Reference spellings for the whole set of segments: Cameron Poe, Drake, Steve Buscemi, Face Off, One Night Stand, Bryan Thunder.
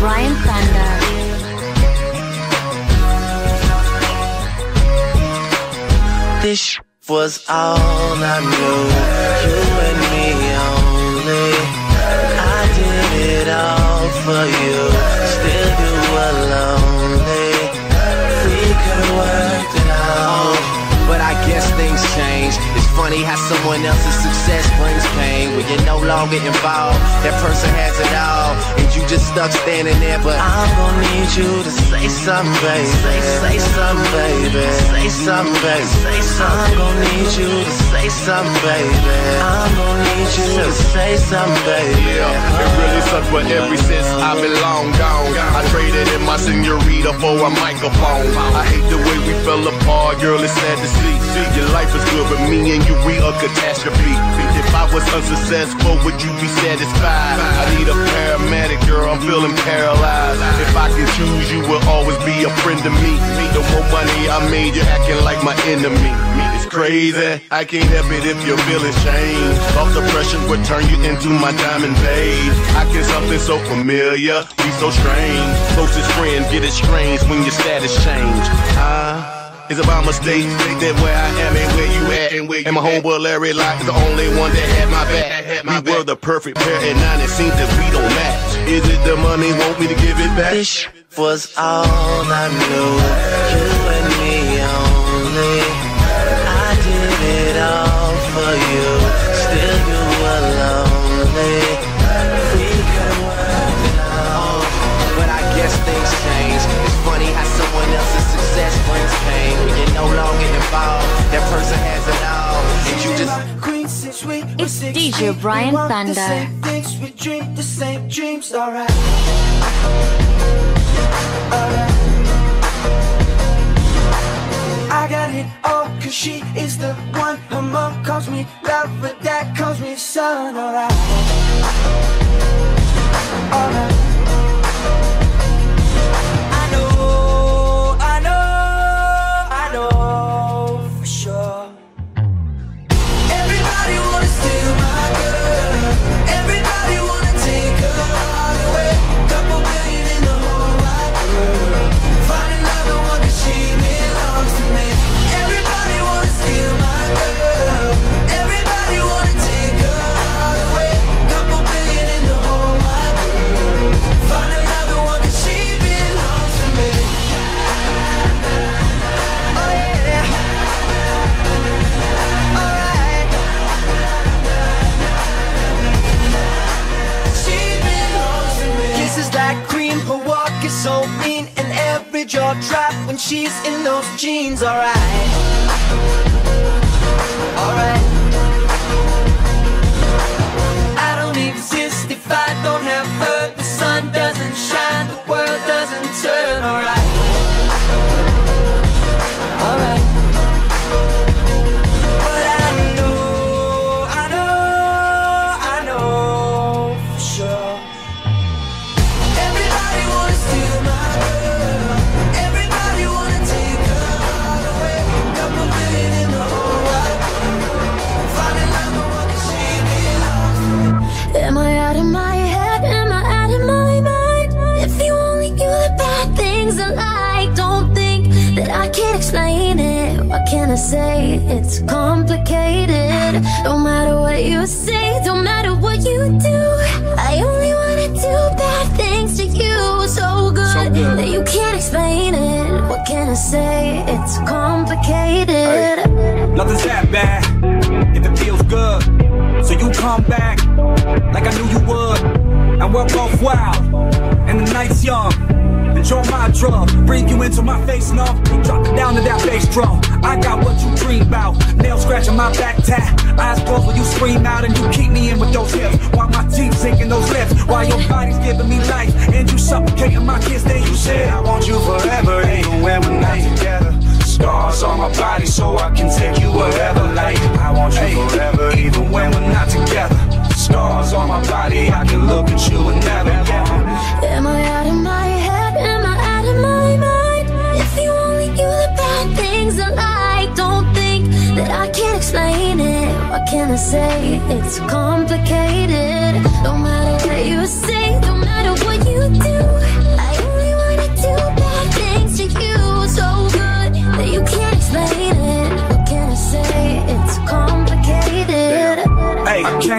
Bryan Thunder. This was all I knew, you and me only. I did it all for you, still you were lonely. We could've worked it out, but I guess things change. It's funny how someone else's success brings pain. When you're no longer involved, that person has it all, and you just stuck standing there. But I'm gonna need you to say something, baby. Say something, baby. Say something, baby. Say something. I'm gonna need you to say something, baby. I'm gonna need you to say something, baby. Yeah, it really sucked, but ever since I've been long gone, I traded in my senorita for a microphone. I hate the way we fell apart, girl. It's sad to see. Your life is good, but me and you, we a catastrophe. If I was unsuccessful, would you be satisfied? I need a paramedic, girl, I'm feeling paralyzed. If I could choose, you would always be a friend to me. The more money I made, you're acting like my enemy. It's crazy, I can't help it if your feelings change. Off the pressure would turn you into my diamond babe. I can something so familiar, be so strange. Closest friends get estranged when your status change. It's about mistakes, that where I am and where you at, and my homeboy Larry Locke is the only one that had my back. We were the perfect pair, and now it seems that we don't match. Is it the money want me to give it back? This was all I knew, you and me only. I did it all for you, still you were lonely. We could work it out, but I guess things change. It's funny how someone else's success brings pain. When you're no longer involved, that person has it all, and you just... It's DJ Bryan Thunder. The same things, we dream the same dreams, alright. Alright. I got it all, cause she is the one. Her mom calls me love, but dad calls me son, alright. Alright. So mean, and every jaw drop when she's in those jeans, alright. Alright. I don't exist if I don't have her. The sun doesn't shine, the world doesn't turn, alright. Alright. But I know for sure. I say it's complicated. Don't matter what you say, don't matter what you do. I only wanna do bad things to you. So good that you can't explain it. What can I say? It's complicated. Hey, nothing's that bad if it feels good. So you come back like I knew you would, and we're both wild, and the night's young. Enjoy my drug, bring you into my face, no. Drop it down to that bass drum. I got what you dream about. Nail scratching my back tat. Eyes closed when you scream out, and you keep me in with those hips. While my teeth sinking those lips, while your body's giving me life, and you suffocating my kiss. Then you said I want you forever, even when we're not together. Scars on my body, so I can take you wherever. Like I want you forever, even when we're not together. Scars on my body, I can look at you and never. Am I out of my head? Am I out of my mind? If you only knew the bad things I like, don't think that I can't explain it. What can I say? It's complicated. Don't matter what you say, don't matter what you do.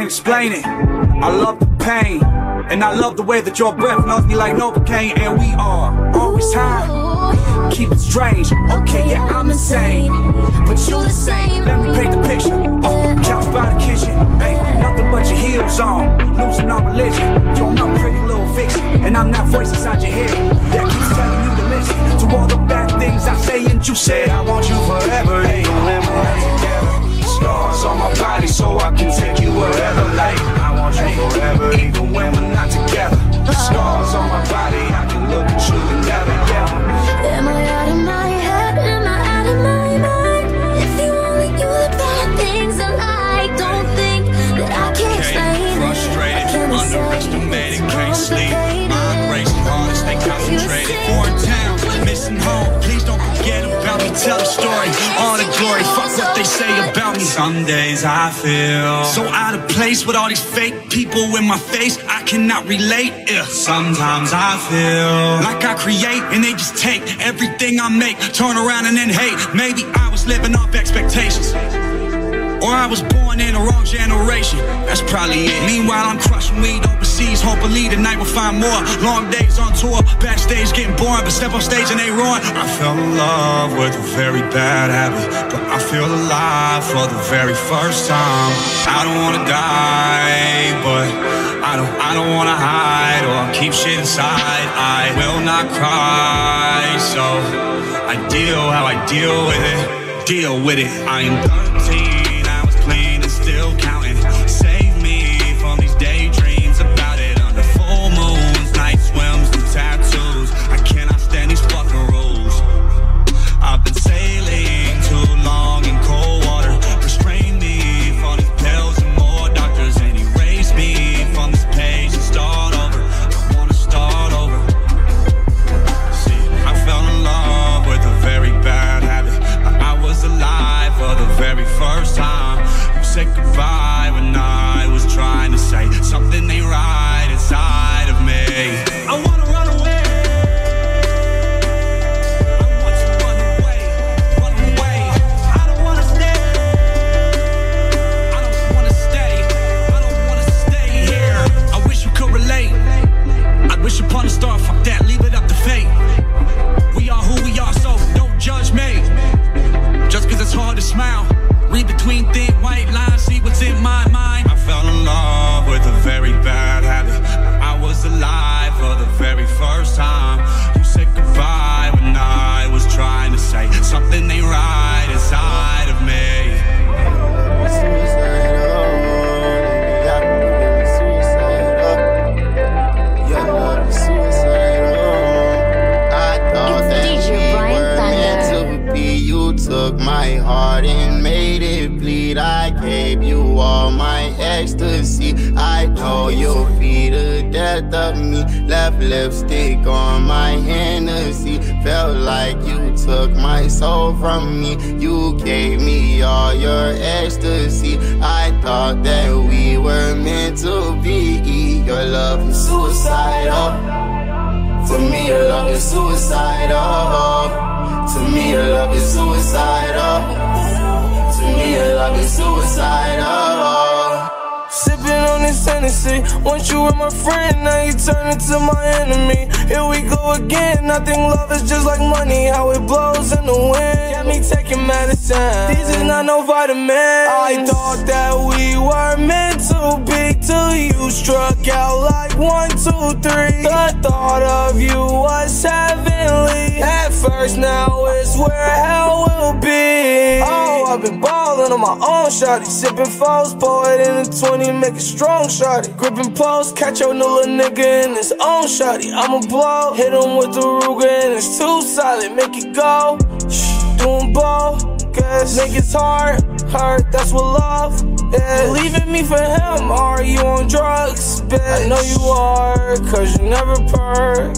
can't explain it. I love the pain, and I love the way that your breath knows me like Novocaine. And we are always high, keep it strange. Okay, yeah, I'm insane, but you the same. Let me paint the picture. Couch by the kitchen, ain't nothing but your heels on. Losing all religion, you're not pretty little vixen, and I'm not voice inside your head that keeps telling you to listen to all the bad things I say, and you said I want you forever. Ain't no limit. Stars on my body so I can take you wherever. Like I want you forever, even when we're not together. The stars on my body, I can look at you and never yell. Am I out of my head? Am I out of my mind? If you only knew the bad things I like, don't think that I can't explain it. Frustrated, underestimated, can't sleep. Mind racing, hard as they concentrated. Foreign town, missing home. Please don't forget about me. Tell a story, all the glory. Fuck what they say about me. Some days I feel so out of place with all these fake people in my face. I cannot relate. Sometimes I feel like I create and they just take everything I make, turn around and then hate. Maybe I was living off expectations, or I was born in the wrong generation. That's probably it. Meanwhile, I'm crushing weed overseas. Hopefully tonight we'll find more. Long days on tour, backstage getting boring, but step on stage and they roaring. I fell in love with a very bad habit, but I feel alive for the very first time. I don't wanna die, but I don't wanna hide or I'll keep shit inside. I will not cry, so I deal how I deal with it. Deal with it. I am 13. Still counting, save me from these daydreams about it. Under full moons, night swims and tattoos. I cannot stand these fucking rules. I've been sailing too long in cold water. Restrain me from these pills and more doctors, and erase me from this page and start over. I wanna start over. See, I fell in love with a very bad habit. I was alive for the very first time. Said goodbye when I was trying to say something ain't right inside of me. I wanna run away. I want to run away, run away. I don't wanna stay. I don't wanna stay. I don't wanna stay here. I wish you could relate. I wish upon a star. Fuck that, leave it up to fate. We are who we are, so don't judge me. Just cause it's hard to smile, read between thin white lines, see what's in my mind. I fell in love with a very bad habit. I was alive for the very first time. You said goodbye when I was trying to say something ain't right inside of me. It's DJ Bryan Thunder. You took my heart and made bleed. I gave you all my ecstasy. I know you'll be the death of me. Left lipstick on my Hennessy. Felt like you took my soul from me. You gave me all your ecstasy. I thought that we were meant to be. Your love is suicidal. To me, your love is suicidal. To me, your love is suicidal. To me, your love is suicidal. Sipping on this Hennessy. Once you were my friend, now you turn into my enemy. Here we go again. I think love is just like money, how it blows in the wind. Got me taking medicine. These is not no vitamins. I thought that we were meant to be, till you struck out like 1, 2, 3. The thought of you was heavenly. At first, now it's where hell will be. Oh, I've been ballin' on my own, shawty. Sippin' foes, pour it in a 20, make a strong, shawty. Grippin' post, catch your new little nigga in his own, shawty. I'ma blow, hit him with the Ruger and it's too solid. Make it go, shh, doin' blow. Cause niggas hard, hurt, that's what love is. Leaving me for him, are you on drugs, bitch? I know you are, cause you never purr.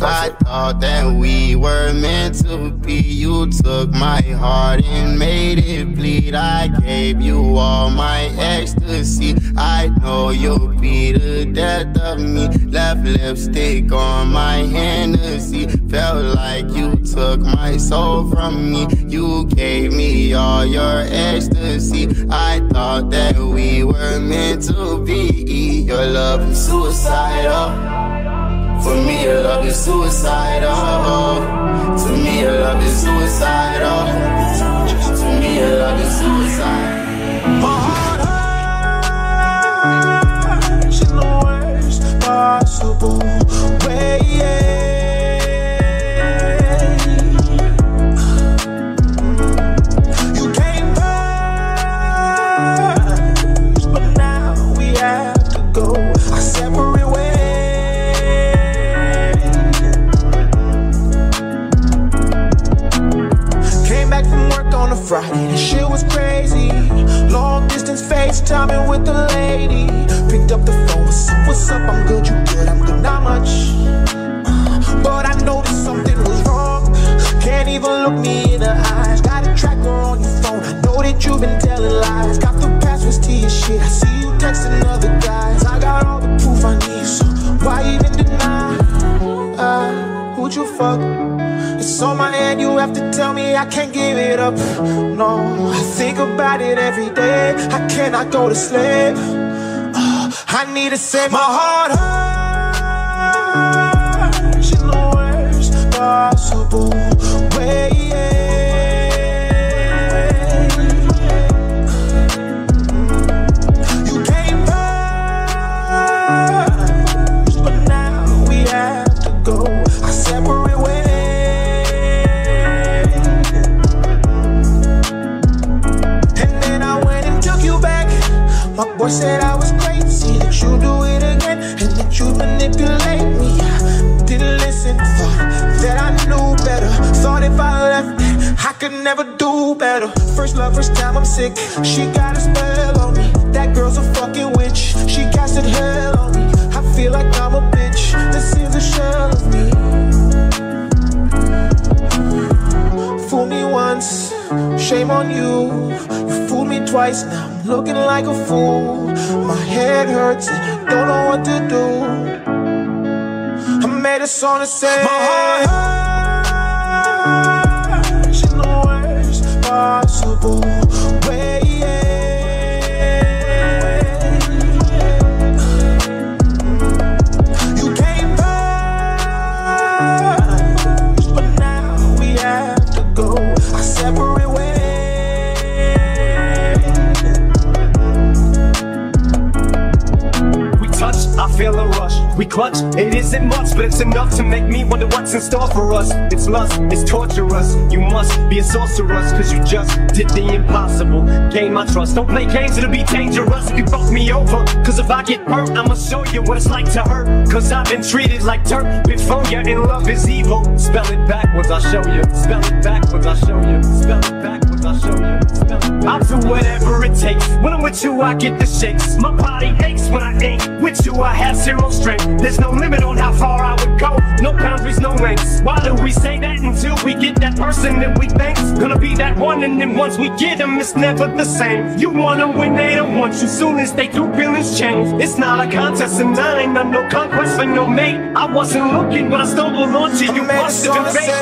I thought that we were meant to be. You took my heart and made it bleed. I gave you all my ecstasy. I know you'll be the the death of me. Left lipstick on my Hennessy. Felt like you took my soul from me. You gave me all your ecstasy. I thought that we were meant to be. Your love is suicidal. For me, your love is suicidal. To me, your love is suicidal. To me, your love is suicidal. Possible way, you came first, but now we have to go our separate ways. Came back from work on a Friday, the shit was crazy. Long distance FaceTiming with the lady. Picked up the phone, what's up, I'm good, you good, I'm good, not much. But I noticed something was wrong. Can't even look me in the eyes. Got a tracker on your phone, I know that you've been telling lies. Got the passwords to your shit, I see you texting other guys. I got all the proof I need, so why even deny? Who'd you fuck? It's on my end, you have to tell me I can't give it up. No, I think about it every day, I cannot go to sleep. I need to save my heart. Hurts in the worst possible way. You came first, but now we have to go our separate ways. And then I went and took you back. My boy said I was crazy. You do it again, and then you manipulate me. I didn't listen, thought that I knew better. Thought if I left, I could never do better. First love, first time I'm sick. She got a spell on me. That girl's a fucking witch. She casted hell on me. I feel like I'm a bitch. This is a shell of me. Fool me once, shame on you. You fooled me twice, now I'm looking like a fool. My head hurts and I don't know what to do. I made a song to say my heart hurts in the worst possible way. You came first, but now we have to go our separate ways. I feel a rush, we clutch, it isn't much, but it's enough to make me wonder what's in store for us. It's lust, it's torturous, you must be a sorceress, cause you just did the impossible. Gain my trust, don't play games, it'll be dangerous if you fuck me over. Cause if I get hurt, I'ma show you what it's like to hurt. Cause I've been treated like dirt before you, and love is evil. Spell it backwards, I'll show you. Spell it backwards, I'll show you. Spell it backwards, I'll show you. I'll do whatever it takes. When I'm with you, I get the shakes. My body aches when I ain't with you. I have zero strength. There's no limit on how far I would go. No boundaries, no lengths. Why do we say that until we get that person that we think's gonna be that one? And then once we get them, it's never the same. You want them when they don't want you. Soon as they do, feelings change. It's not a contest, and I ain't done no conquest for no mate. I wasn't looking when I stumbled onto you. Must have been fake.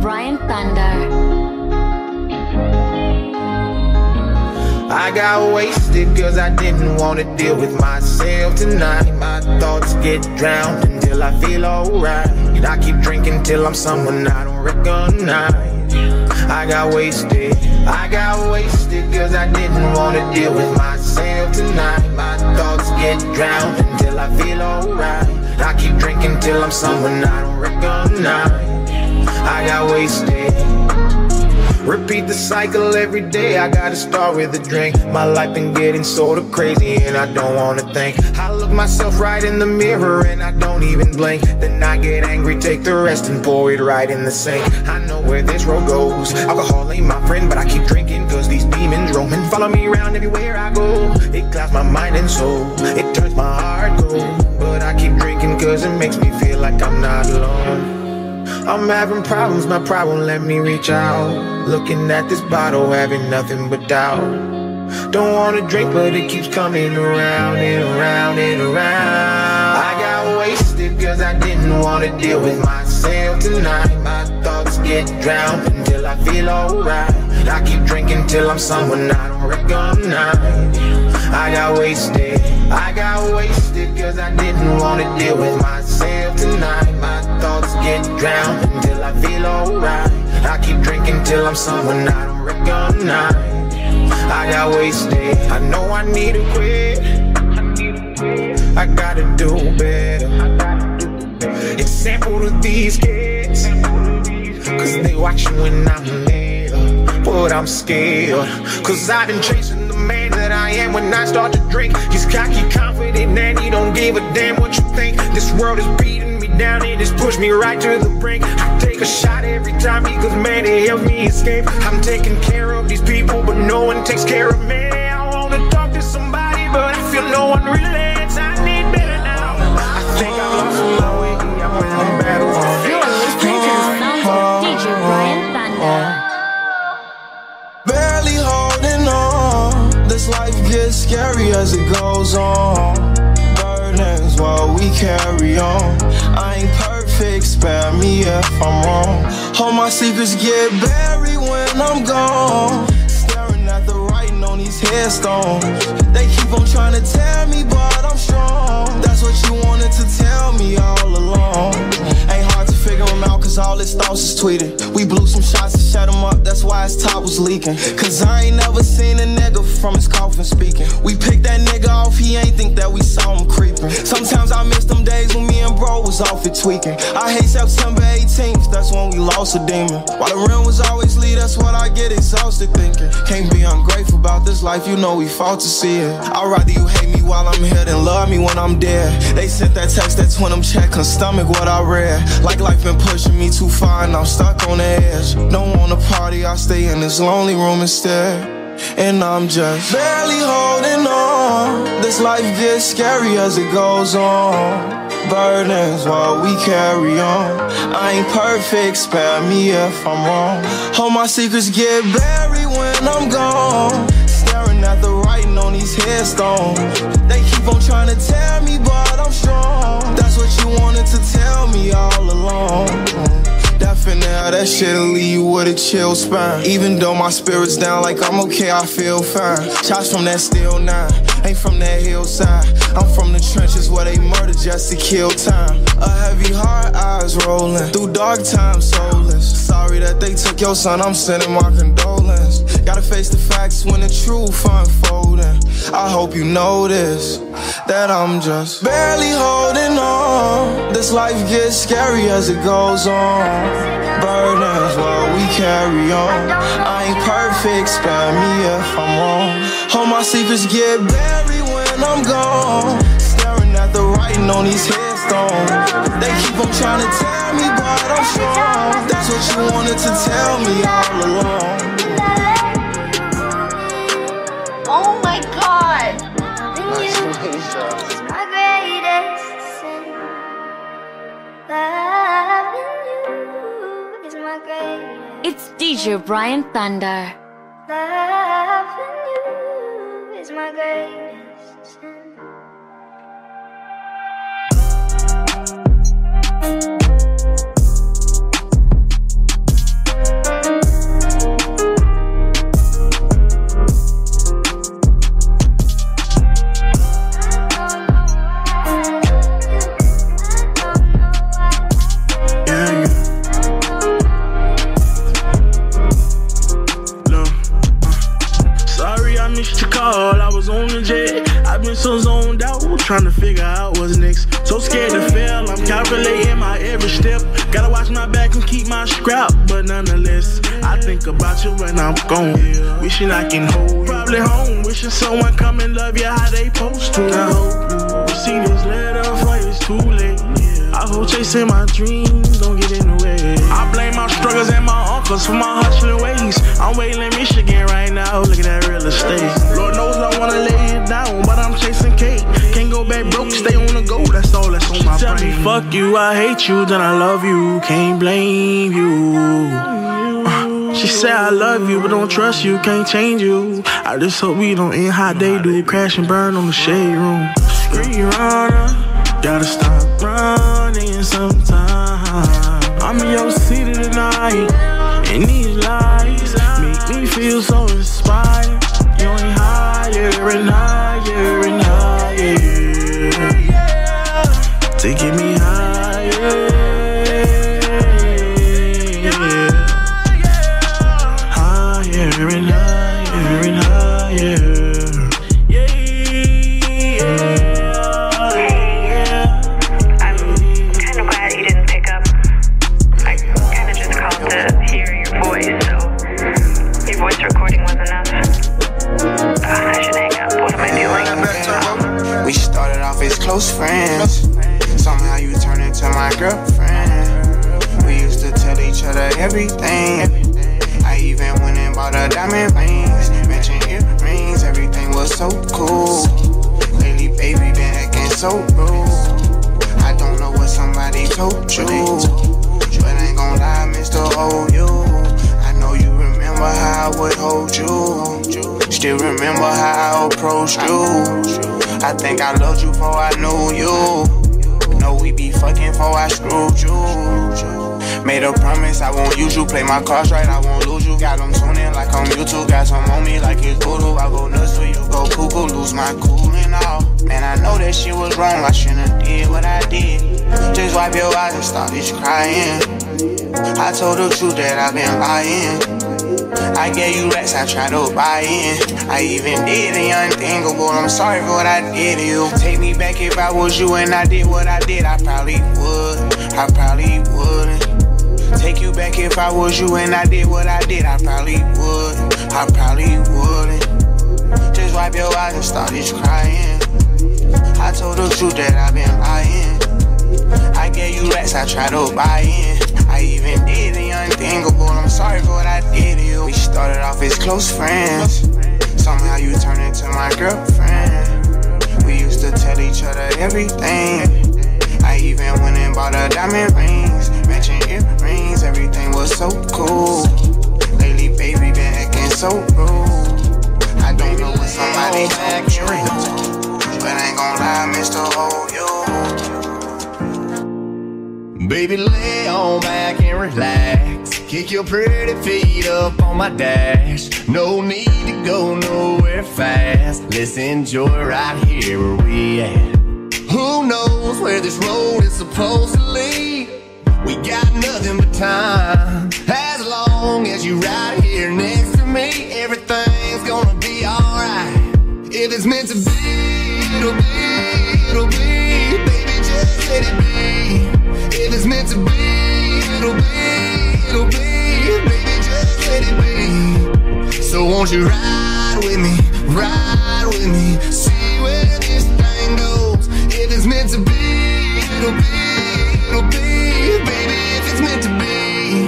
Bryan Thunder. I got wasted cause I didn't want to deal with myself tonight. My thoughts get drowned until I feel alright. I keep drinking till I'm someone I don't recognize. I got wasted cause I didn't want to deal with myself tonight. My thoughts get drowned until I feel alright. I keep drinking till I'm someone I don't recognize. I got wasted. Repeat the cycle every day. I gotta start with a drink. My life been getting sort of crazy, and I don't wanna think. I look myself right in the mirror, and I don't even blink. Then I get angry, take the rest, and pour it right in the sink. I know where this road goes. Alcohol ain't my friend, but I keep drinking cause these demons roaming follow me around everywhere I go. It clouds my mind and soul, it turns my heart cold. But I keep drinking cause it makes me feel like I'm not alone. I'm having problems, my problem, let me reach out. Looking at this bottle, having nothing but doubt. Don't wanna drink, but it keeps coming around and around and around. I got wasted cause I didn't wanna deal with myself tonight. My thoughts get drowned until I feel alright. I keep drinking till I'm someone I don't recognize. I got wasted, I got wasted cause I didn't wanna deal with myself tonight. My thoughts get drowned until I feel alright. I keep drinking till I'm someone I don't recognize. I got wasted, I know I need to quit. I gotta do better. Example to these kids, cause they watch you when I'm there. But I'm scared, cause I've been chasing the man that I am when I start to drink. He's cocky, confident, and he don't give a damn what you think. This world is beating me down, it has pushed me right to the brink. I take a shot every time because man, it helps me escape. I'm taking care of these people, but no one takes care of me. I wanna talk to somebody, but I feel no one relates. I need better now. I think I lost my way, I'm in a battle. You're listening to DJ Bryan Thunder. Barely holding on, this life gets scary as it goes on. Burdens while we carry on. I ain't perfect, spare me if I'm wrong. All my secrets get buried when I'm gone. Staring at the writing on these headstones. They keep on trying to tear me, but I'm strong. That's what you wanted to tell me all along. Ain't hard to figure them out cause all his thoughts is tweeted. We blew some shots to shut him up, that's why his top was leaking. Cause I ain't never seen a nigga from his coffin speaking. We picked that nigga off, he ain't think that we saw him creeping. Sometimes I miss them days when me and bro was off it tweaking. I hate September 18th, that's when we lost a demon. While the rim was always lead, that's what I get exhausted thinking. Can't be ungrateful about this life, you know we fought to see it. I'd rather you hate me while I'm here than love me when I'm dead. They sent that text, that's when I'm checking stomach what I read. Like life been pushing me too far and I'm stuck on the edge. Don't wanna party, I stay in this lonely room instead. And I'm just barely holding on. This life gets scary as it goes on. Burdens while we carry on. I ain't perfect, spare me if I'm wrong. All my secrets get buried when I'm gone. Staring at the writing on these headstones. They keep on trying to tear me, but I'm strong. That's what you wanted to tell me all along. Now that shit'll leave you with a chill spine. Even though my spirit's down, like I'm okay, I feel fine. Shots from that steel 9, ain't from that hillside. I'm from the trenches where they murder just to kill time. A heavy heart, eyes rolling through dark times, soulless. Sorry that they took your son, I'm sending my condolence. Gotta face the facts when the truth unfolding. I hope you notice that I'm just barely holding on. This life gets scary as it goes on. Burdens while we carry on. I ain't perfect, spare me if I'm wrong. All my secrets get buried when I'm gone. Staring at the writing on these headstones. They keep on trying to tear me, but I'm strong. That's what you wanted to tell me all along. Oh my God. My greatest sin. It's DJ Bryan Thunder. Loving you is my greatest sin. I was on the jet, I've been so zoned out, trying to figure out what's next. So scared to fail, I'm calculating my every step. Gotta watch my back and keep my scrap, but nonetheless I think about you when I'm gone, wishing I can hold. Probably home, wishing someone come and love you how they supposed to. I hope you see this letter before it's too late. I hope chasing my dreams don't get in the way. I blame my struggles and my uncles for my hustling ways. I'm waiting in Michigan right now, looking at real estate. Lord knows I wanna lay it down. down, but I'm chasing cake. Can't go back broke, stay on the go, that's all that's on my brain. She tell me fuck you, I hate you, then I love you, can't blame you. She said I love you, but don't trust you, can't change you. I just hope we don't end how they do, crash and burn on the shade room. Rerunner, gotta stop running sometime. I'm in your city tonight, and these lies make me feel so inspired. You ain't higher and higher and higher to get me higher. Close friends, somehow you turn into my girlfriend. We used to tell each other everything. I even went and bought her diamond rings, matching earrings, everything was so cool. Lately baby been acting so rude. I don't know what somebody told you, but I ain't gon' lie, Mr. OU, I know you remember how I would hold you, still remember how I approached you. I think I loved you before I knew you. Know we be fucking before I screwed you. Made a promise I won't use you. Play my cards right, I won't lose you. Got them tuning like on YouTube. Got some on me like it's voodoo. I go nuts for you, go cuckoo, lose my cool and all. Man, I know that she was wrong, I shouldn't did what I did. Just wipe your eyes and started crying. I told the truth that I've been lying. I gave you racks, I tried to buy in. I even did the unthinkable, I'm sorry for what I did to you. Take me back if I was you and I did what I did, I probably would, I probably wouldn't. Take you back if I was you and I did what I did, I probably would, I probably wouldn't. Just wipe your eyes and started crying. I told the truth that I've been lying. I gave you racks, I tried to buy in. I even did the unthinkable, I'm sorry for what I did to you. We started off as close friends, somehow you turned into my girlfriend. We used to tell each other everything. I even went and bought her diamond rings, matching earrings, everything was so cool. Lately baby been acting so rude. I don't know what somebody told you, but I ain't gon' lie, Mr. OU. Baby, lay on back and relax. Kick your pretty feet up on my dash. No need to go nowhere fast. Let's enjoy right here where we at. Who knows where this road is supposed to lead? We got nothing but time. As long as you're right here next to me, everything's gonna be alright. If it's meant to be, it'll be, it'll be. Baby, just let it be. If it's meant to be, it'll be, it'll be. Baby, just let it be. So won't you ride with me, ride with me. See where this thing goes. If it's meant to be, it'll be, it'll be. Baby, if it's meant to be.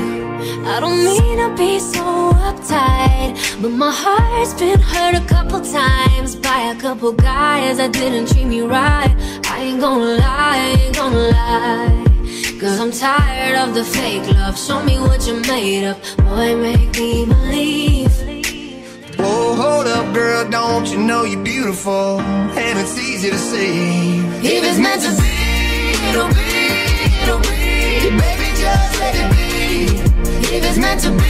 I don't mean to be so uptight, but my heart's been hurt a couple times by a couple guys that didn't treat me right. I ain't gonna lie, I ain't gonna lie, 'cause I'm tired of the fake love. Show me what you made up, boy, make me believe. Whoa, hold up, girl, don't you know you're beautiful? And it's easy to see. If it's meant to be, it'll be, it'll be. Baby, just let it be. If it's meant to be,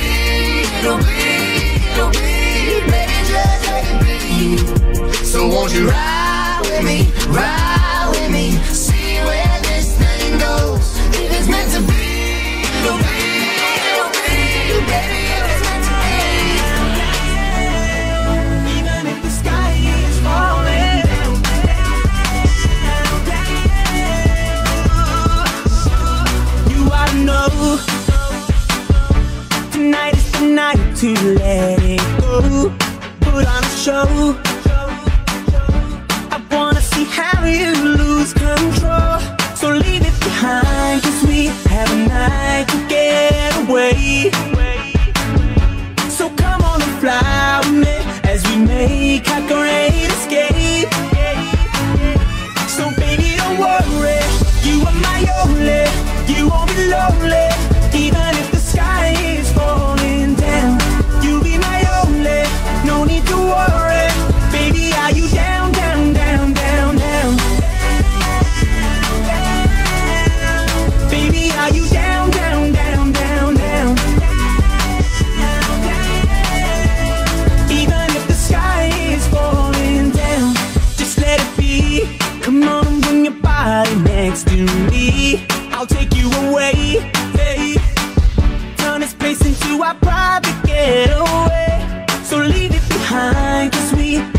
it'll be, it'll be. Baby, just let it be. So won't you ride with me, ride with me. See where this thing goes. It's meant to be, it'll be, it'll be, baby, it's meant to be. Even if the sky is falling down, you ought to know, tonight is the night to let it go. Put on a show, I wanna see how you lose control. So leave it behind, 'cause we have a night to get away. So come on and fly with me as we make our great escape.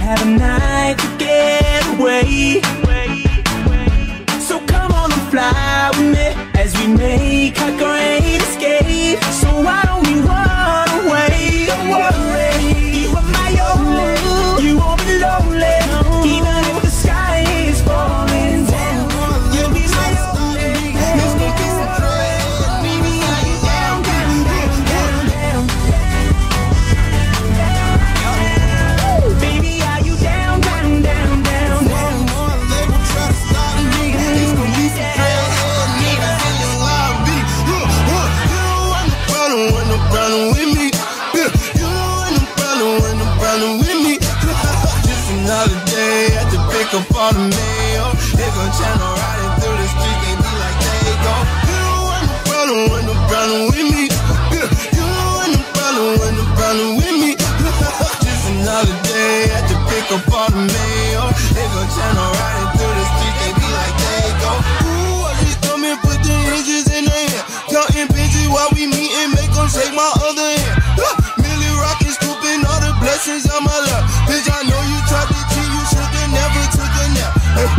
have a night to get away. So come on and fly with me as we make our great escape. So why don't we run away? Don't worry, you are my only. You won't be lonely, even if the sky is falling down. You'll be my only. Let's make this a trip. Baby, are you down, down, down, down, down, down? Baby, are you down, down, down, down, down? They will try to stop me. It's gonna be some trail. Niggas in the lobby. You don't want no problem when no problem with me. You don't want no problem when no problem with me. Just another day at the pick up on the mail. They gon' channel riding through the streets. They be like, they go. You don't want no problem when no problem with me. You don't want no problem when no problem with me. Just another day at the pick up on the mail. They gon' channel riding through the streets. They be like, they go. Ooh, I just come and put the hinges in their hand. Counting bitches while we meet and make them shake my other hand. Millie rockin', scooping all the blessings on my lap. Bitch, I know you tried to cheat, you should've never took a nap. Fuck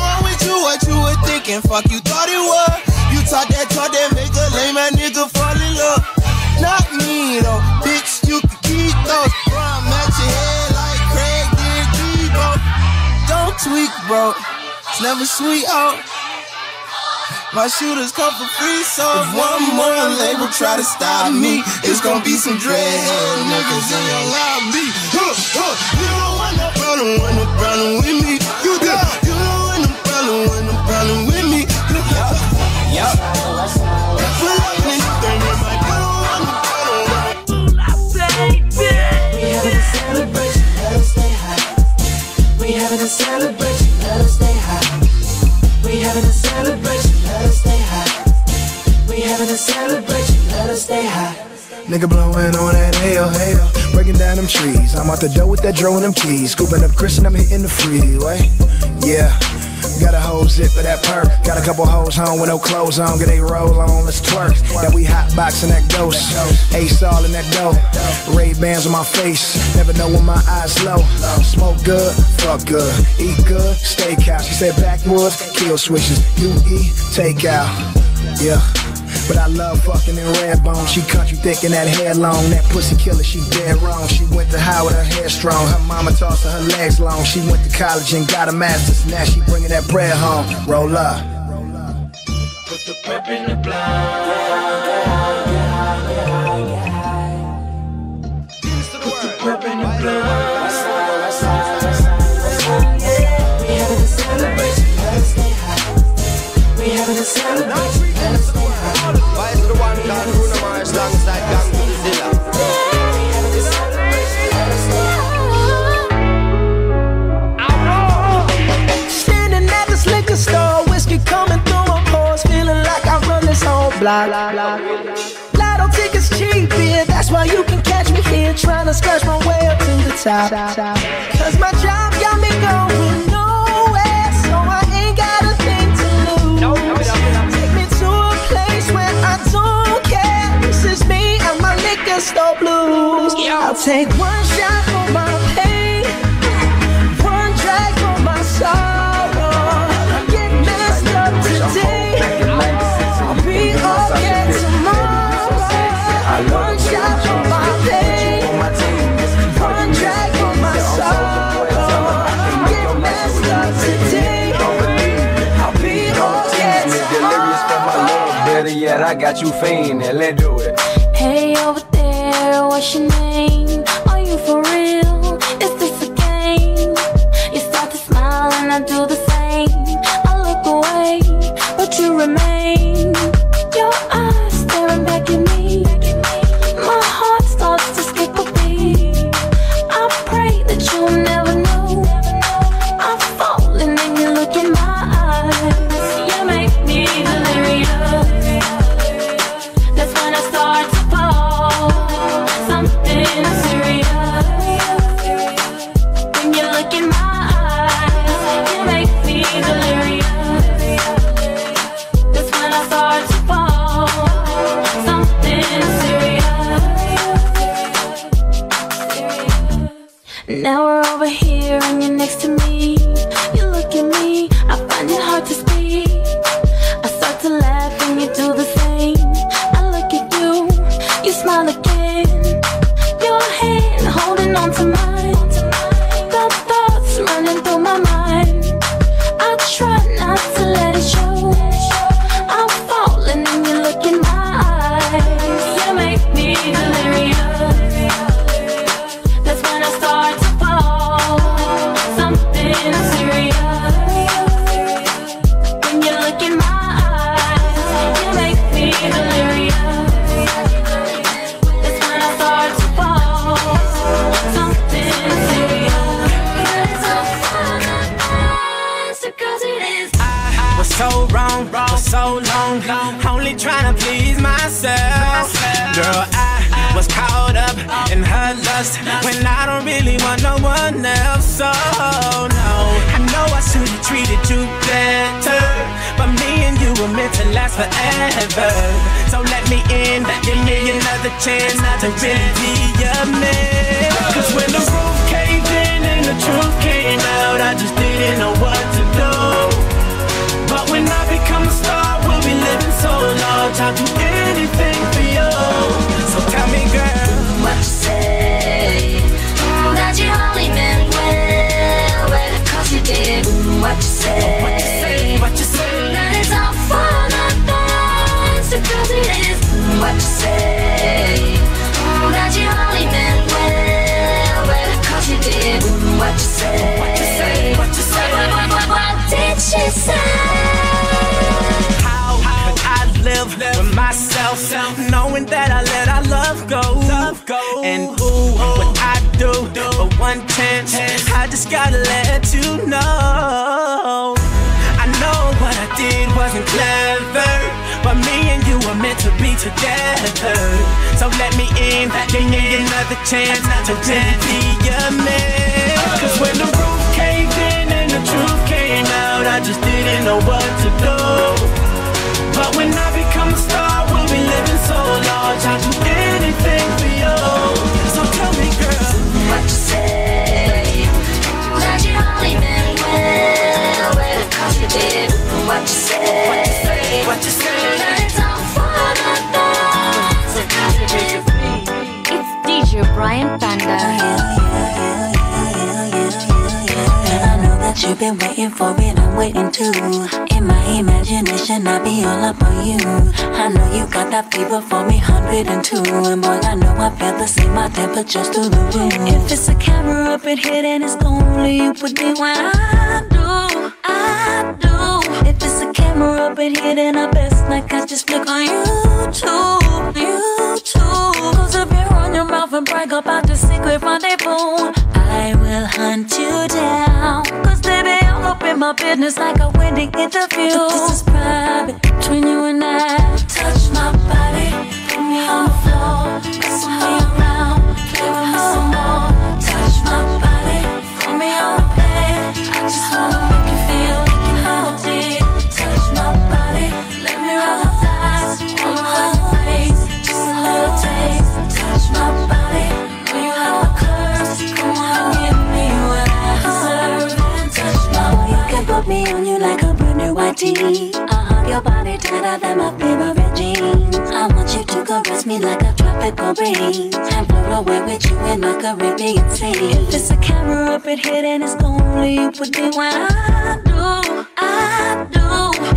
wrong with you, what you were thinking? Fuck you thought it was. You taught that make a lame ass nigga fall in love. Not me though, bitch, you can keep those. Prime at your head like Craig did Debo. Don't tweak, bro. It's never sweet out. My shooters come for free, so if one more label try to stop me, it's gonna be some dreadhead niggas in your lobby. You don't want no problem, want no problem with me. You don't want no problem, want no problem with me. Yup. Pull up in this thing with my you don't want no problem, want no problem. We having a celebration, let us stay high. We having a celebration, let us stay high. We having a celebration. Let us stay high. We having a celebration. Let us stay high. Nigga blowing on that hell. Breaking down them trees. I'm out the door with that dro and them keys. Scooping up Chris and I'm hitting the freeway. Yeah. Got a whole zip for that perk. Got a couple hoes home with no clothes on. Get they roll on, let's twerk. That we hotboxing that ghost. Ace all in that dough. Ray-Bans on my face. Never know when my eyes low. Smoke good, fuck good. Eat good, stay cow. She said backwoods, kill switches. You eat, take out. Yeah. But I love fucking in Redbone. She country thick and that hair long. That pussy killer, she dead wrong. She went to Howard, her hair strong. Her mama tossed her legs long. She went to college and got a master's. Now she bringing that bread home. Roll up. Put the pep in the blind. Put the pep in the blind. We having a celebration. Let us stay high. We having a celebration. Vice the one down Bruno Mars alongside Gang Godzilla. Standing at this liquor store, whiskey coming through my pores, feeling like I run this whole block. Lotto tickets cheap, yeah, that's why you can catch me here, trying to scratch my way up to the top. Cause my job got me going nowhere, so I ain't got a thing to lose. I don't care, this is me and my liquor store blues. I'll take one shot for my pain, one drag for my sorrow. I get messed up today, I'll be okay tomorrow. One shot for my pain, one drag for my sorrow. I get messed up today, I'll be okay tomorrow. Better yet, I got you fiendin', let's do it. Hey, over there, what's your name? Are you for real? Is this a game? You start to smile and I do the same. I look away, but you remain. Your eyes staring back at me. My heart starts to skip a beat. I pray that you'll never know I'm falling and you look in my eyes. You make me delirious. Now we're over here. here and you're next to me. You look at me, I find it hard to speak. I start to laugh and you do the same. I look at you, you smile again. Your hand holding on to mine. The thoughts running through my mind. I try not to let it show. I'm falling and you look in my eyes. You make me delirious. So wrong, for so long, only tryna please myself. Girl, I was caught up in her lust when I don't really want no one else. So no, I know I should've treated you better, but me and you were meant to last forever. So let me in, give me another chance to really be your man. 'Cause when the roof caved in and the truth came out, I just didn't know what to do. But when I become a star, we'll be living so large, I'll do anything for you. So tell me, girl, what you say, that you only meant well, but of course you did. What you say, that it's all for nothing, so cause it is. What you say, that you only meant well, but of course you did. What you say, what did she say? Live with myself, knowing that I let our love go. And ooh, what I do for one chance, I just gotta let you know. I know what I did wasn't clever, but me and you were meant to be together. So let me in, give me another chance to really be your man. 'Cause when the roof caved in and the truth came out, I just didn't know what to do. But when I become a star, we'll be living so large, I'll do anything for you. So tell me, girl, what you say, that you only meant well, well, cause you did. What you say, that it's all for nothing, so cause you did. It's DJ Bryan Thunder. You've been waiting for it, I'm waiting too. In my imagination, I'll be all up on you. I know you got that fever for me, 102. And boy, I know I feel the same, my temperature's through the room. If it's a camera up in here, then it's only you with me when I do. If it's a camera up in here, then I best like I just flick on YouTube. Close up your on your mouth and brag about your secret rendezvous. I will hunt you down, 'cause baby, I'm up in my business like a wedding interview. But this is private, between you and I. Touch my body, put me on the floor. Mess with me around, play with me some more. Touch my body, put me on the bed. I just wanna make you feel like you know I did. Touch my body, let me roll the thighs, roll my face, just a little taste. Touch my body, when you have the curves, come on. Put me on you like a brand new white tee. I hug your body tighter than my favorite jeans. I want you to caress me like a tropical breeze and blow away with you in my Caribbean sea. If it's a camera up in here, then it's only you with me when I do.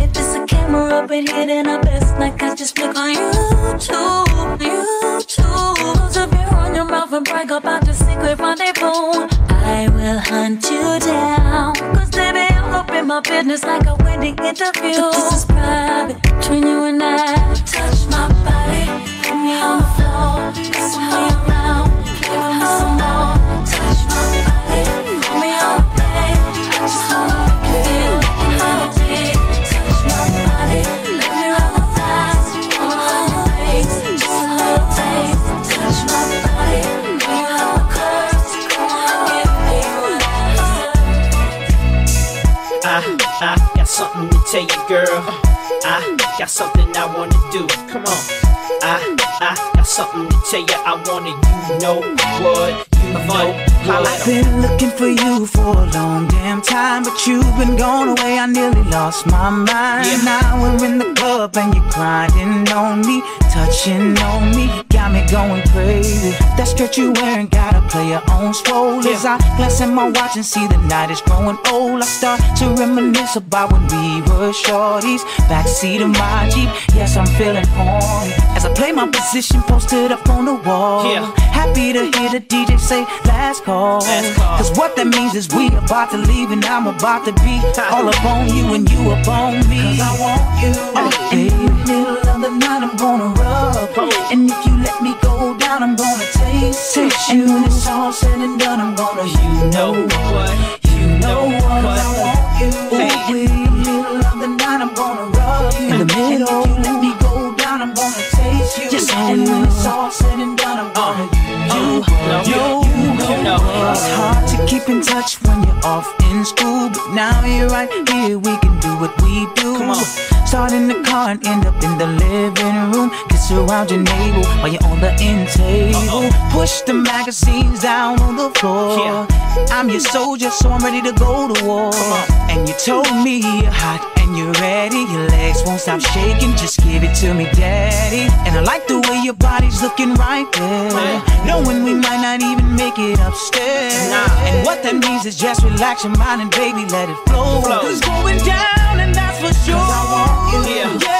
If it's a camera up in here, then I best like I just flick on YouTube. Close up your on your mouth and brag about your secret rendezvous. I will hunt you down, 'cause baby, up in my business like a wedding interview. But this is private, between you and I. Touch my body, put me on the floor. Mess with me around, play with me some more. Touch my body, put me on the bed. I just wanna make you feel like you know I did. Touch my body, let me roll the thighs, roll my face, just a little taste. Touch my body. I got something to tell you, girl. I got something I wanna do. Come on. I got something to tell you. I wanna, you know what? I've been looking for you for a long damn time, but you've been gone away, I nearly lost my mind. Now we're in the club and you're grinding on me, touching on me, got me going crazy. That skirt you wearing got a player on swole. As I glance at my watch and see the night is growing old, I start to reminisce about when we were shorties, backseat of my Jeep. Yes, I'm feeling horny as I play my position posted up on the wall. Happy to hear the DJ say last call, cause what that means is we about to leave and I'm about to be all up on you and you up on me. Cause I want you, oh, baby. In the middle of the night I'm gonna rub, and if you let me go down I'm gonna taste it. And when it's all said and done I'm gonna, you know what, you know what. Cause I want you, oh, baby. In the middle of the night I'm gonna rub you, and if you let me go down I'm gonna taste you. Just and when it's all said and done I'm gonna, you know. It's hard to keep in touch when you're off in school, but now you're right here, we can do what we do. Start in the car and end up in the living room, kiss around your navel while you're on the end table. Push the magazines down on the floor. I'm your soldier, so I'm ready to go to war. And you told me you're hot and you're ready, your legs won't stop shaking, just give it to me, daddy. And I like the way your body's looking right there, knowing we might not even make it upstairs. And what that means is just relax your mind and baby let it flow. It's going down and that's for sure. I want you,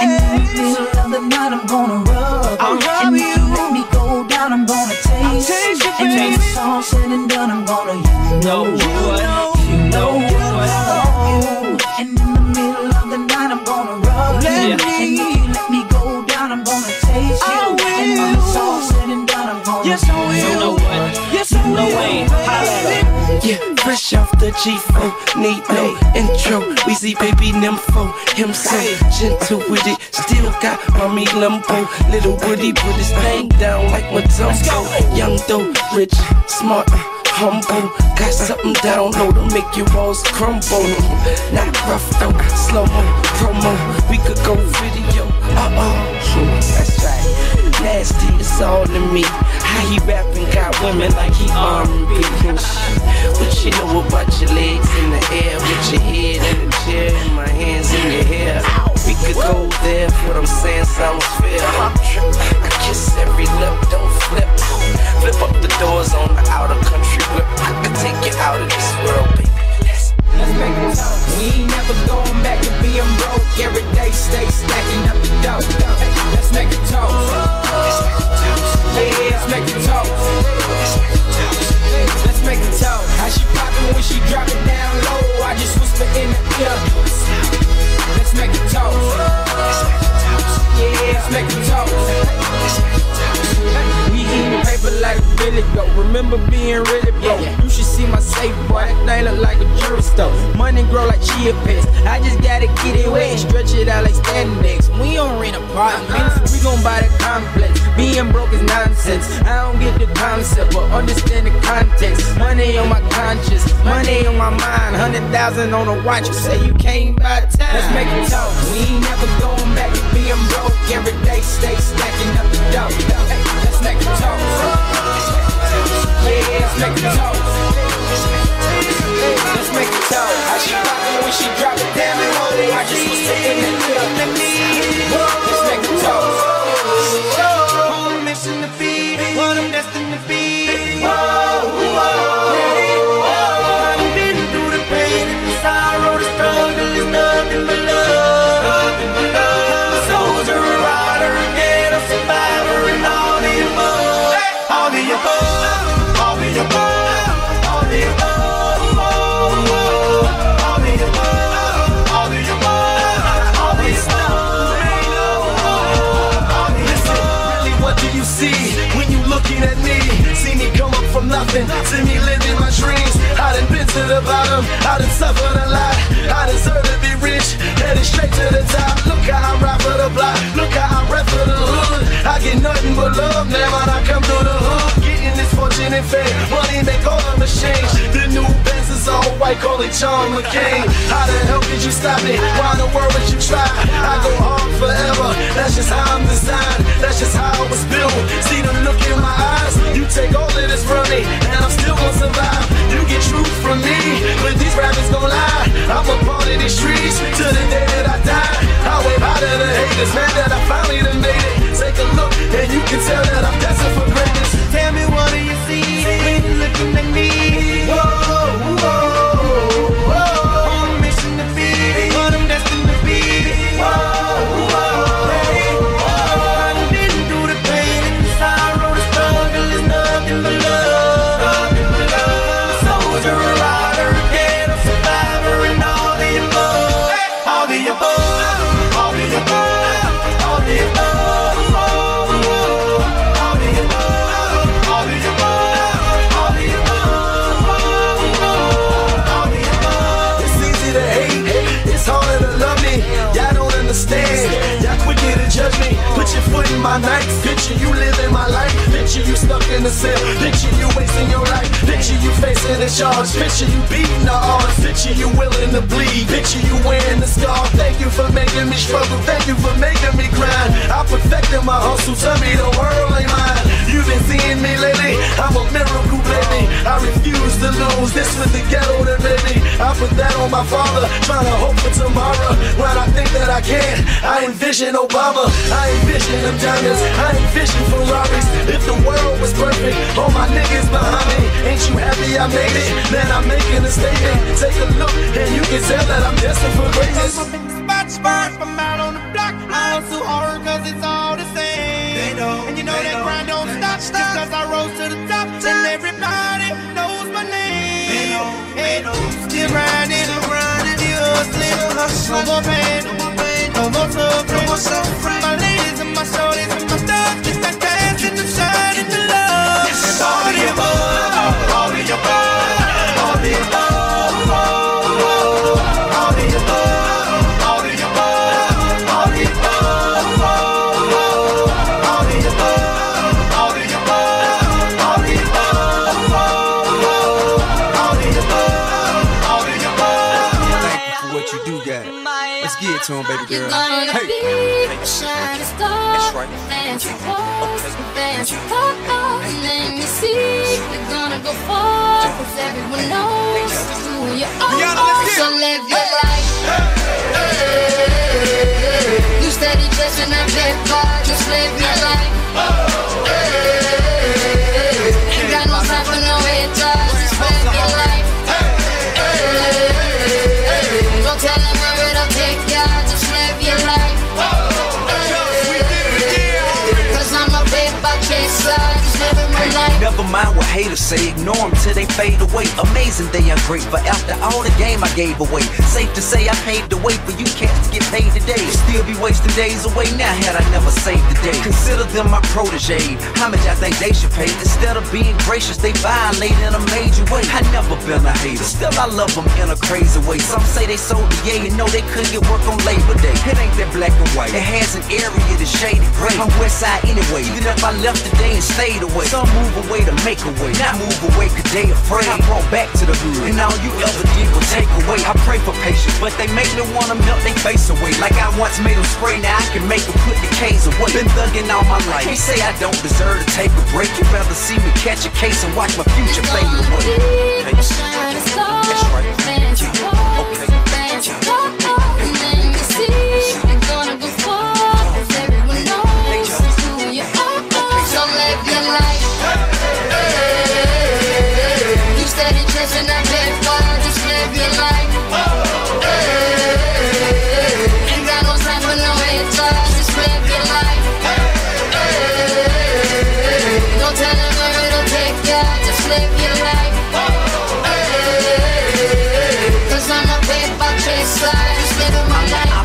and in the middle of the night I'm gonna rub, and if you let me go down I'm gonna taste, it, and when it's all said and done I'm gonna, you know what, you know what. And in the middle of the night I'm gonna rub, and if you let me go down I'm gonna taste you, and when it's all said and done I'm gonna, you know what, you know what. Fresh off the G4, need no intro. We see baby nympho, himself, gentle with it. Still got mommy lumbo, little Woody put his thing down like Matumbo. Young though, rich, smart, humble. Got something down low to make your walls crumble. Not rough though, slow mo, promo. We could go video, that's right. Nasty, it's all to me. How he rapping got women like he R&B. What you know about your legs in the air, with your head in the chair and my hands in your hair. We could go there, what I'm saying sounds fair. I kiss every lip, don't flip. Flip up the doors on the outer country whip. I could take you out of this world, baby. Let's make it up. We ain't never going back to being broke. Every day stay stacking up the dough. Let's make it toast. Let's make it talk. Let's make it talk. How she poppin' when she drop it down low? I just whisper in the ear. Let's make it talk. Let's make it talk. We eatin' paper like a billy goat. Remember being really broke. You should see my safe, boy. That thing look like a jewelry store. Money grow like chia pets. I just gotta get it wet and stretch it out like standing legs. We don't rent apartments. We gon' buy the complex. Being broke is nonsense. I don't get the concept, but understand the context. Money on my conscience, money on my mind. 100,000 on a watch, you say you can't buy time. Let's make it talk. We ain't never going back to being broke. Every day stay stacking up the dough. Let's make it talk. Let's make it talk. Let's make it talk. How she poppin' when she drop it down low? I just was sitting in the club. Let's make it talk. In the feed, what I'm destined to be. Whoa, whoa, I've been through the pain and the sorrow, the struggle is nothing but love, nothing but love. Soldier, a rider, again, a survivor, and all the above, all the above, all the above, all the above. At me, see me come up from nothing, see me living my dreams. I done been to the bottom, I done suffered a lot. I deserve to be rich, headed straight to the top. Look how I'm right for the block, look how I'm right for the hood. I get nothing but love now when I come through the hood. Getting this fortune and fame, money make all of us change. The new Benz is all white, call it John McCain. How the hell did you stop me? Why in the world would you try? I go on forever, that's just how I'm designed, that's just how I was built. See the look in my eyes, you take all of this from me, and I'm still my nights. Picture you living my life. Picture you stuck in a cell. Picture you wasting your life. Picture you facing a charge. Picture you beating the odds. Picture you willing to bleed. Picture you wearing the scar. Thank you for making me struggle. Thank you for making me grind. I perfected my hustle. Tell me the world ain't mine. You've been seeing me lately. I'm a miracle baby. I refuse to lose. This was the ghetto that made me. I put that on my father. Trying to hope for tomorrow. When I think that I can, I envision Obama. I envision them diamonds. I envision Ferraris. If the world was perfect, all my niggas behind me. Ain't you happy I made it? Man, I'm making a statement. Take a look and you can tell that I'm destined for greatness. I'm out on the block. I hustle so hard cause it's all the same. They know, and you know that grind don't stop. Just cause I rose to the top, and everybody knows my name. They know, still grinding, hustling, hustling. No more pain, no more suffering, My ladies and my shorties and my thugs, just like dancing and shining in love. This is all the above, all the above, all the above, all the above. To him, baby girl. You're gonna be a shining star. Dance and pose, dance and pop. Let me see. You're gonna go far, cause everyone knows who you are. So live your life. You steady dressing up that bar. Just live your life. Ain't got no time for no haters. Just live your life. Don't tell them where to take ya, just live your life. Cause I'm a paper chaser, just living my life. Never mind what haters say, ignore them till they fade away. Amazing they are great, but after all the game I gave away. Safe to say I paid the way, but you can't get paid today. Still be wasting days away now had I never saved the day. Consider them my protege, how much I think they should pay. Instead of being gracious, they violate in a major way. I never been a hater, still I love them in a crazy way. Some say they sold the yay and know they couldn't get work on Labor Day. It ain't that black and white, it has an area that's shaded gray. I'm west side anyway, even if I left today and stayed away. Some move away to make a way, not move away cause they afraid. I brought back to the hood, and all you ever did was take away. I pray for patience, but they make me wanna melt they face away. Like I once made them spray, now I can make them put the K's away. Been thugging all my life, they say I don't deserve to take a break. You'd rather see me catch a case and watch my future fade away. You're gonna be a shining star, dance and pose, dance and pop, and then you see, you're gonna go far, cause everyone knows who you are. So live your life. You steady chasing that big far, just live your life.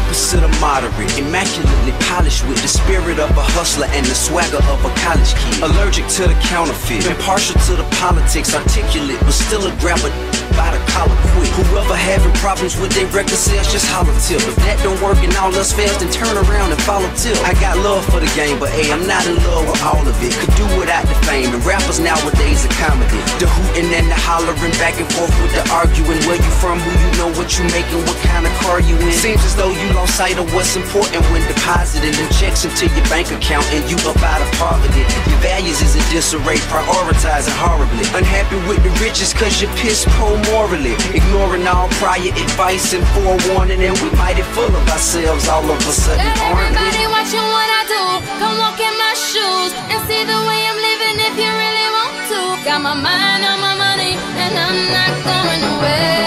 Opposite of moderate, immaculately polished with the spirit of a hustler and the swagger of a college kid. Allergic to the counterfeit, impartial to the politics, articulate, but still a grabber by the collar quick. Whoever having problems with their record sales, just holler till. If that don't work and all us fails, then turn around and follow till. I got love for the game, but hey, I'm not in love with all of it. Could do without the fame, and rappers nowadays are comedy. The hooting and the hollering, back and forth with the arguing. Where you from, who you know, what you making, what kind of car you in. Seems as though you lost sight of what's important when depositing them checks into your bank account and you up out of poverty. Your values is in disarray, prioritizing horribly. Unhappy with the riches cause you're piss poor morally, ignoring all prior advice and forewarning, and we mighty full of ourselves all of a sudden, aren't we? Everybody watching what I do, come walk in my shoes and see the way I'm living if you really want to. Got my mind on my money and I'm not going away.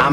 I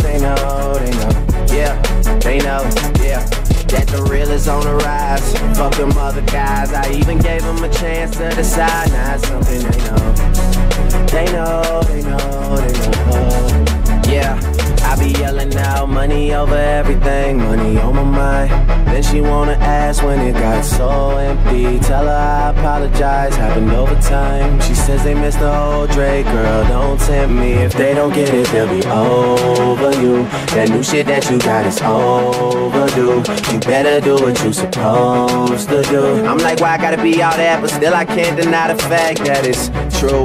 they know, they know. Yeah, they know, yeah. That the real is on the rise. Fuck them other guys. I even gave them a chance to decide. Now it's something they know. They know, they know, they know. Yeah, I be yelling out money over everything, money on my mind. Then she wanna ask when it got so empty. Tell her I apologize, happened over time. She says they missed the whole Drake, girl, don't tempt me. If they don't get it, they'll be over you. That new shit that you got is overdue. You better do what you supposed to do. I'm like, why I gotta be all that? But still I can't deny the fact that it's true.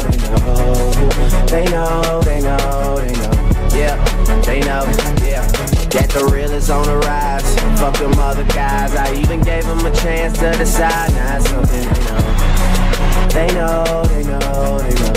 they know. They know, they know, they know. Yeah, they know, yeah. That the real is on the rise. Fuck them other guys. I even gave them a chance to decide. Now it's something they know. They know, they know, they know.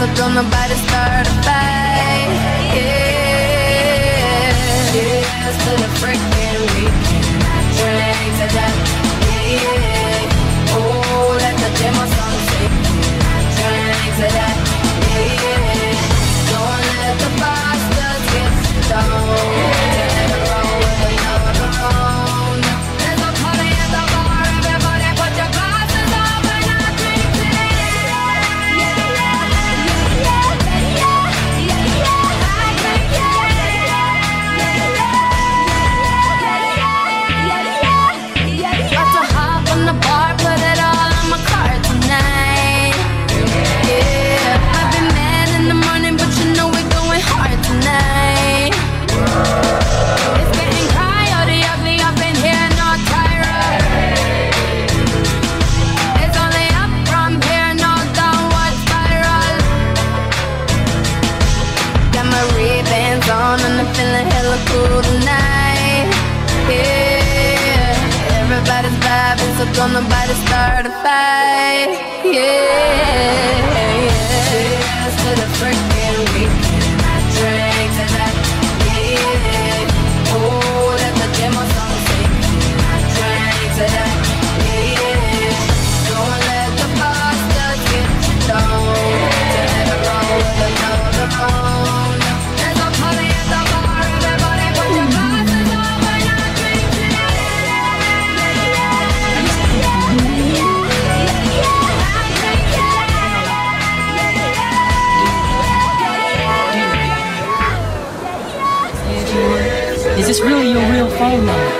So don't nobody start a fight. Yeah. Cheers to the freaking weekend. Drink to that. Yeah. Oh, let the demo song shake. Drink to that. Yeah. Don't let the bastards get stoned. So don't nobody start a fight. Yeah, yeah. Cheers to the freaking weekend. Drink to that. Yeah. Oh, let the demo song sing. Drink to that. Yeah. Don't let the bastards get stoned. To let it roll with another phone. There's a party at the bar. Everybody put your glasses on. We're not drinking it. Is this really your real phone number?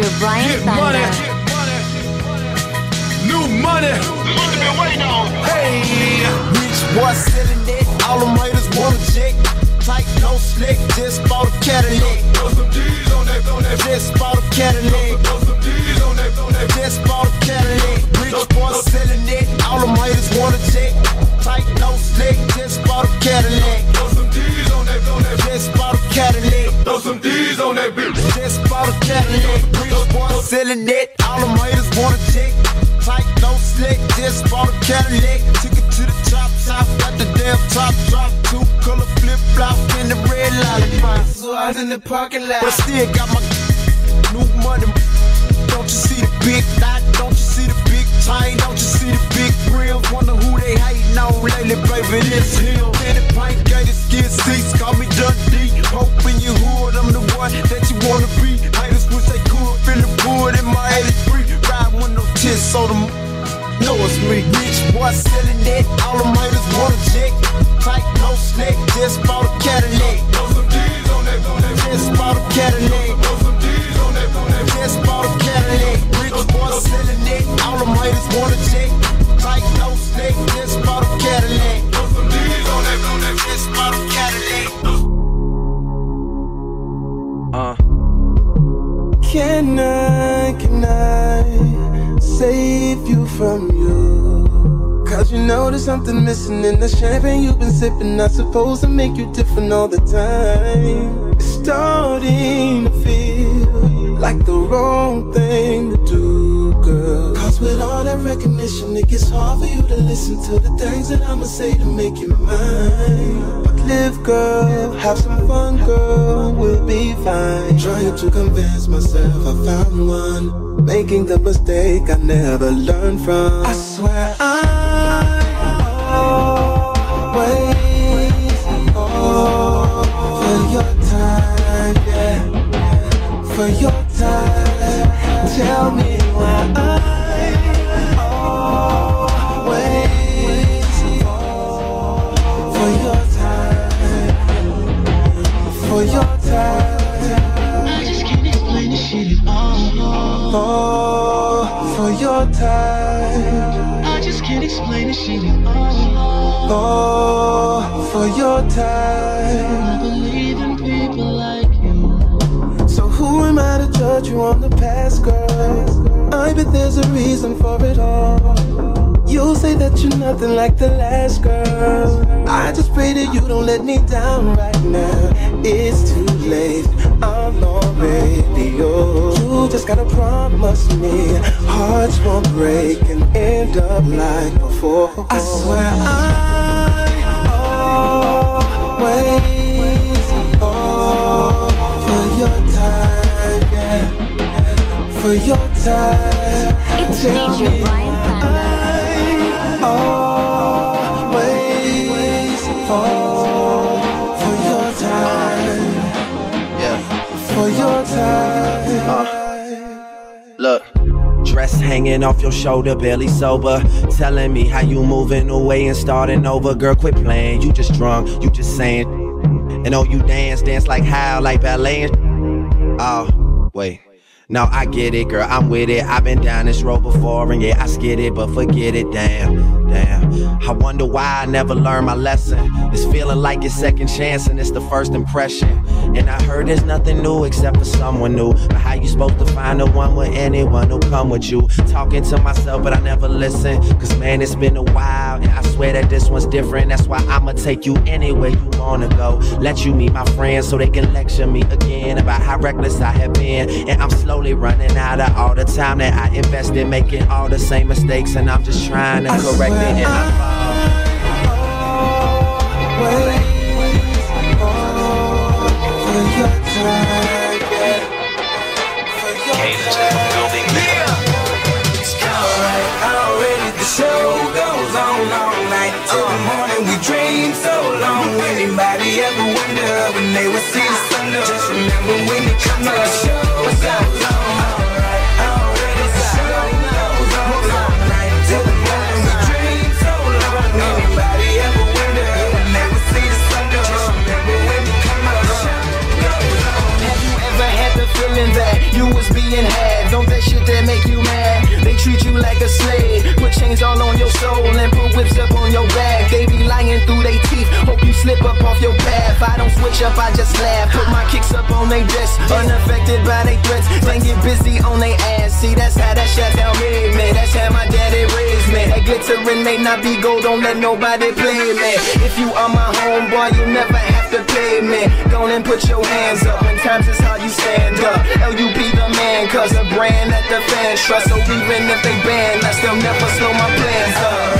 manager Bryan Thunder. New money. Must have been waiting on. Hey, rich boy selling it. All them haters wanna check. Tight, no slick. Just bought a Cadillac. Throw some D's on that. Just bought a Cadillac. Throw some D's on that. Just bought a Cadillac. Rich boy selling it. All them haters wanna check. Tight, no slick. Just bought a Cadillac. Throw some D's on that bitch. Just bought a Cadillac. Rich boy selling it. All them haters wanna check. Tight, no slick. Just bought a Cadillac. Took it to the top. Got the damn top drop. Two color flip flop in the red lollipop. So I was in the parking lot. But I still got my new money. Don't you see the big knot? Don't you see the big chain? Don't you see the big rims? Wonder who they hating on lately, baby. This hill. And the paint gated skid seats. Call me Dundee. Hoping you hood, I'm the one that you wanna be. Haters wish they could feel the wood in my 83. Ride with no tits, so them know it's me. Rich boy selling it, all them haters wanna check. Tight, no slick, just bought a Cadillac. Throw some D's on that, just bought a Cadillac. Throw some D's on that, just bought a Cadillac. Rich boy selling it, all them haters wanna check. Tight, no slick, just bought a Cadillac. Throw some D's on that, just bought a Cadillac. Can I save you from you? Cause you know there's something missing in the champagne you've been sipping. Not supposed to make you different all the time. It's starting to feel like the wrong thing to do, girl. Cause with all that recognition, it gets hard for you to listen to the things that I'ma say to make you mine. But live, girl, have some fun, girl, we'll be fine. Trying to convince myself I found one, making the mistake I never learned from. I swear I always fall for your time, yeah, for your time. Tell me why I always fall for your time. For your time, I just can't explain this shit at all. Oh, for your time, I just can't explain this shit at all. Oh, for your time, I believe in people like you. So who am I to judge you on the past, girl? I bet there's a reason for it all. You say that you're nothing like the last girl. I just pray that you don't let me down right now. It's too late, I'm already old. You just gotta promise me hearts won't break and end up like before. I swear I always fall for your time, yeah, for your time. It's Major Bryan Thunder. Always fall for your time, yeah, for your time. Look, dress hanging off your shoulder, barely sober. Telling me how you moving away and starting over. Girl, quit playing, you just drunk, you just saying. And oh, you dance like how, like ballet and oh, wait. Now I get it, girl, I'm with it. I've been down this road before, and yeah, I skid it, but forget it, damn. I wonder why I never learned my lesson. It's feeling like it's second chance, and it's the first impression. And I heard there's nothing new except for someone new. But how you supposed to find the one with anyone who'll come with you? Talking to myself, but I never listen. Cause man, it's been a while, and I swear that this one's different. That's why I'ma take you anywhere you wanna go. Let you meet my friends so they can lecture me again about how reckless I have been. And I'm slow. Running out of all the time that I invested, making all the same mistakes, and I'm just trying to correct it. And I already, the show goes on all night till the morning. We dream so long. Anybody ever wonder when they would see the sun? Just remember when it comes to the show. What's up? That you was being had. slip up off your path. I don't switch up, I just laugh. Put my kicks up on they desk, unaffected by they threats. Then get busy on they ass. See, that's how that shit down made me. That's how my daddy raised me. That glittering may not be gold, don't let nobody play me. If you are my homeboy, you never have to pay me. Go and put your hands up. When times is how you stand up. LUP the man, cause a brand that the fans trust. So even if they ban us, they'll never slow my plans up.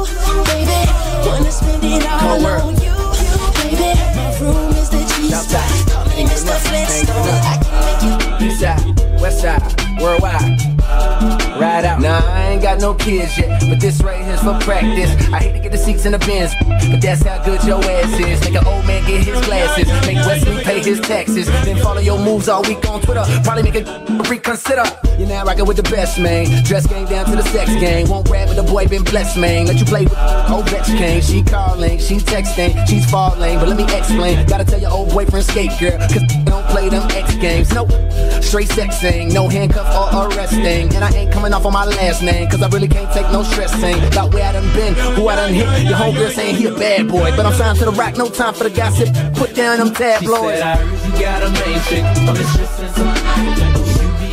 baby. Wanna spend it all on you, baby. My room is the G-spot. Call me Mr. Flintstone. I can make you Eastside, Westside, worldwide. Ride out. Nah, I ain't got no kids yet, but this right here's for practice. I hate to get the seats in the bins, but that's how good your ass is. Make an old man get his glasses, make Wesley pay his taxes. Then follow your moves all week on Twitter. Probably make a reconsider. You're now rockin' with the best, man. Dress game down to the sex game. Won't rap, but the boy been blessed, man. Let you play with old bitch cane. She calling, she texting, she's falling. But let me explain. Gotta tell your old boyfriend skate, girl, cause don't play them X games. Nope, straight sexing, no handcuff or arresting. And I ain't coming off on my last name, cause I really can't take no stressing about where I done been, who I done hit. Your homegirl saying he a bad boy, but I'm signed to the rock, no time for the gossip. Put down them tabloids. She said, I heard you got a main chick from the streets and some. You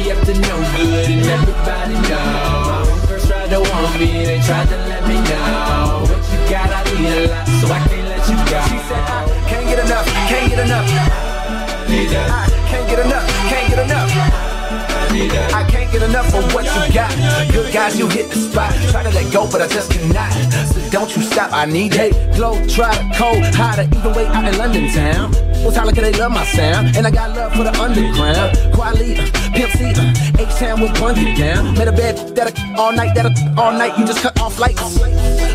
be up to no good and everybody know. First ride to one. on me, they tried to let me know. What you got, I need a lot, so I can't let you go. She said, I can't get enough, can't get enough. I can't get enough, can't get enough. I can't get enough of what you got. Good guys, you hit the spot. Try to let go, but I just cannot. So don't you stop, I need it. Glow, try to cold, hide it, even way out in London town. Well, Tyler, they love my sound, and I got love for the underground. Quali, Pimp C, H-Town with Bundy down. Made a bed that all night, you just cut off lights.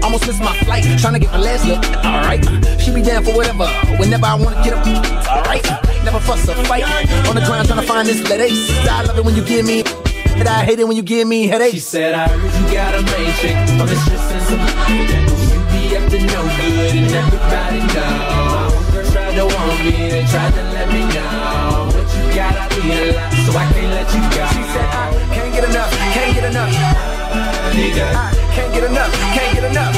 Almost missed my flight, tryna get my last look, alright. She be down for whatever, whenever I wanna get up, alright. Never fuss or fight, on the ground tryna find this lead ace. I love it when you give me, but I hate it when you give me headaches. She said, I heard you got a main chick, but it's just in some you be up to no good, and everybody knows. Don't want me, they tried to let me know. What you got, I need a lot, so I can't let you go. She said, I can't get enough, can't get enough. I can't get enough, can't get enough.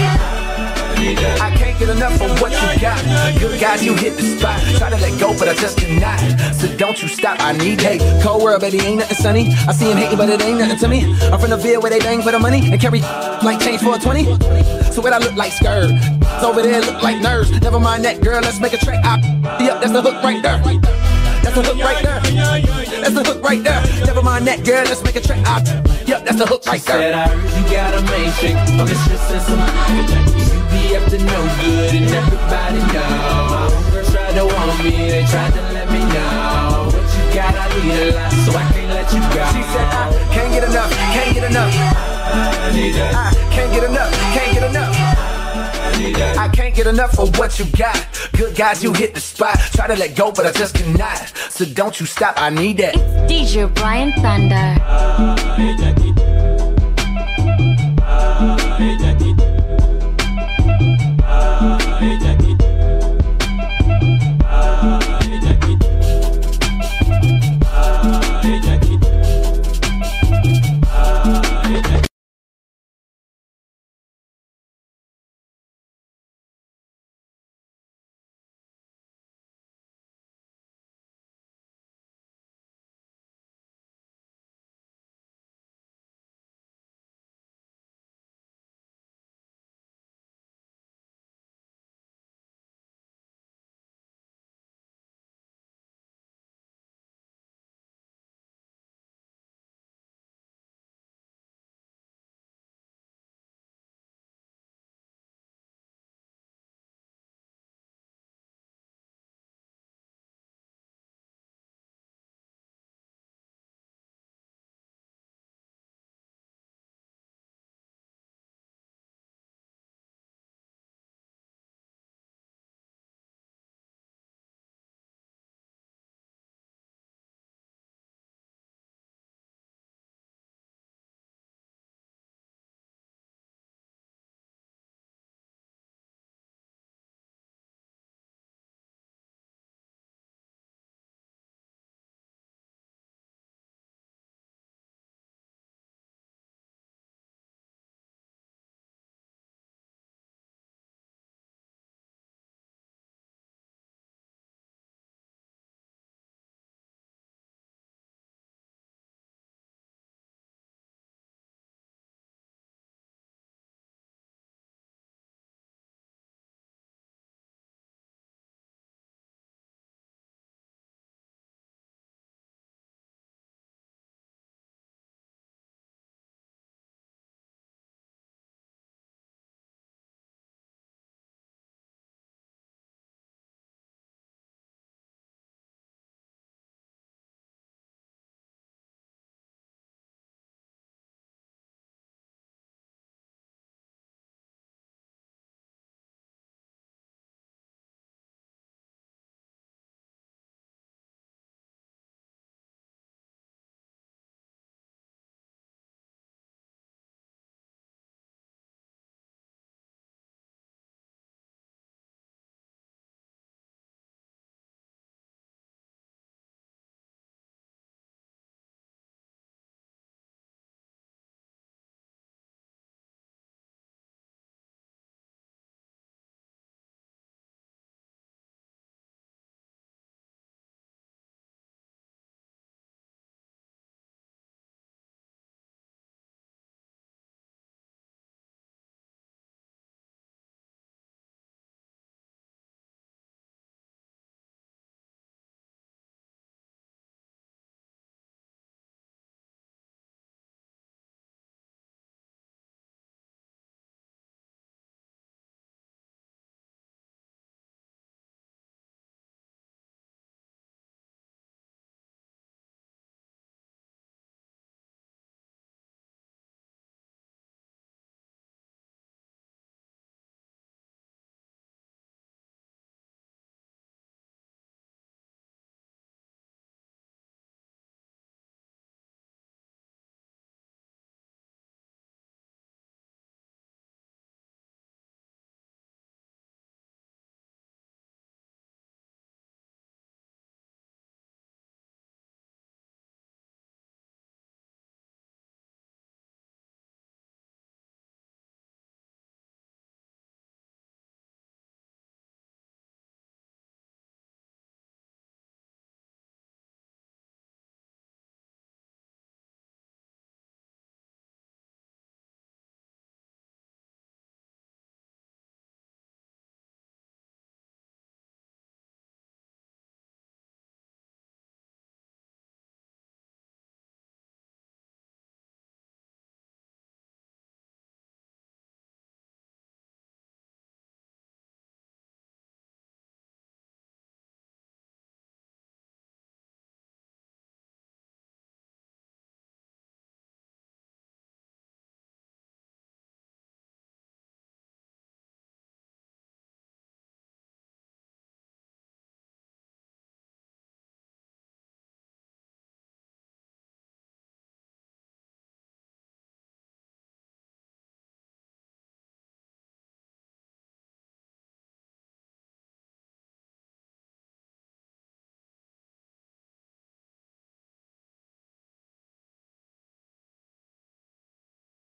I can't get enough of what you got. Good guys, you hit the spot. Try to let go, but I just cannot. So don't you stop, I need hate. Cold world, baby, ain't nothing sunny. I see him hating, but it ain't nothing to me. I'm from the Ville where they bang for the money and carry like change for a 20. So what I look like, scared. Over there look like nerves. Never mind that, girl, let's make a track. Yep, that's the hook right there. That's the hook right there. That's the hook right there. Never mind that, girl, let's make a track. Yep, that's the hook right there. She said, I heard you got a main chick, but it's just in some you be up to no good, and everybody know. Girls try to want me, they tried to let me know. What you got, I need a lot, so I can't let you go. She said, I can't get enough, can't get enough. I can't get enough, can't get enough. I can't get enough of what you got. Good guys, you hit the spot. Try to let go, but I just cannot. So don't you stop, I need that. It's DJ Bryan Thunder.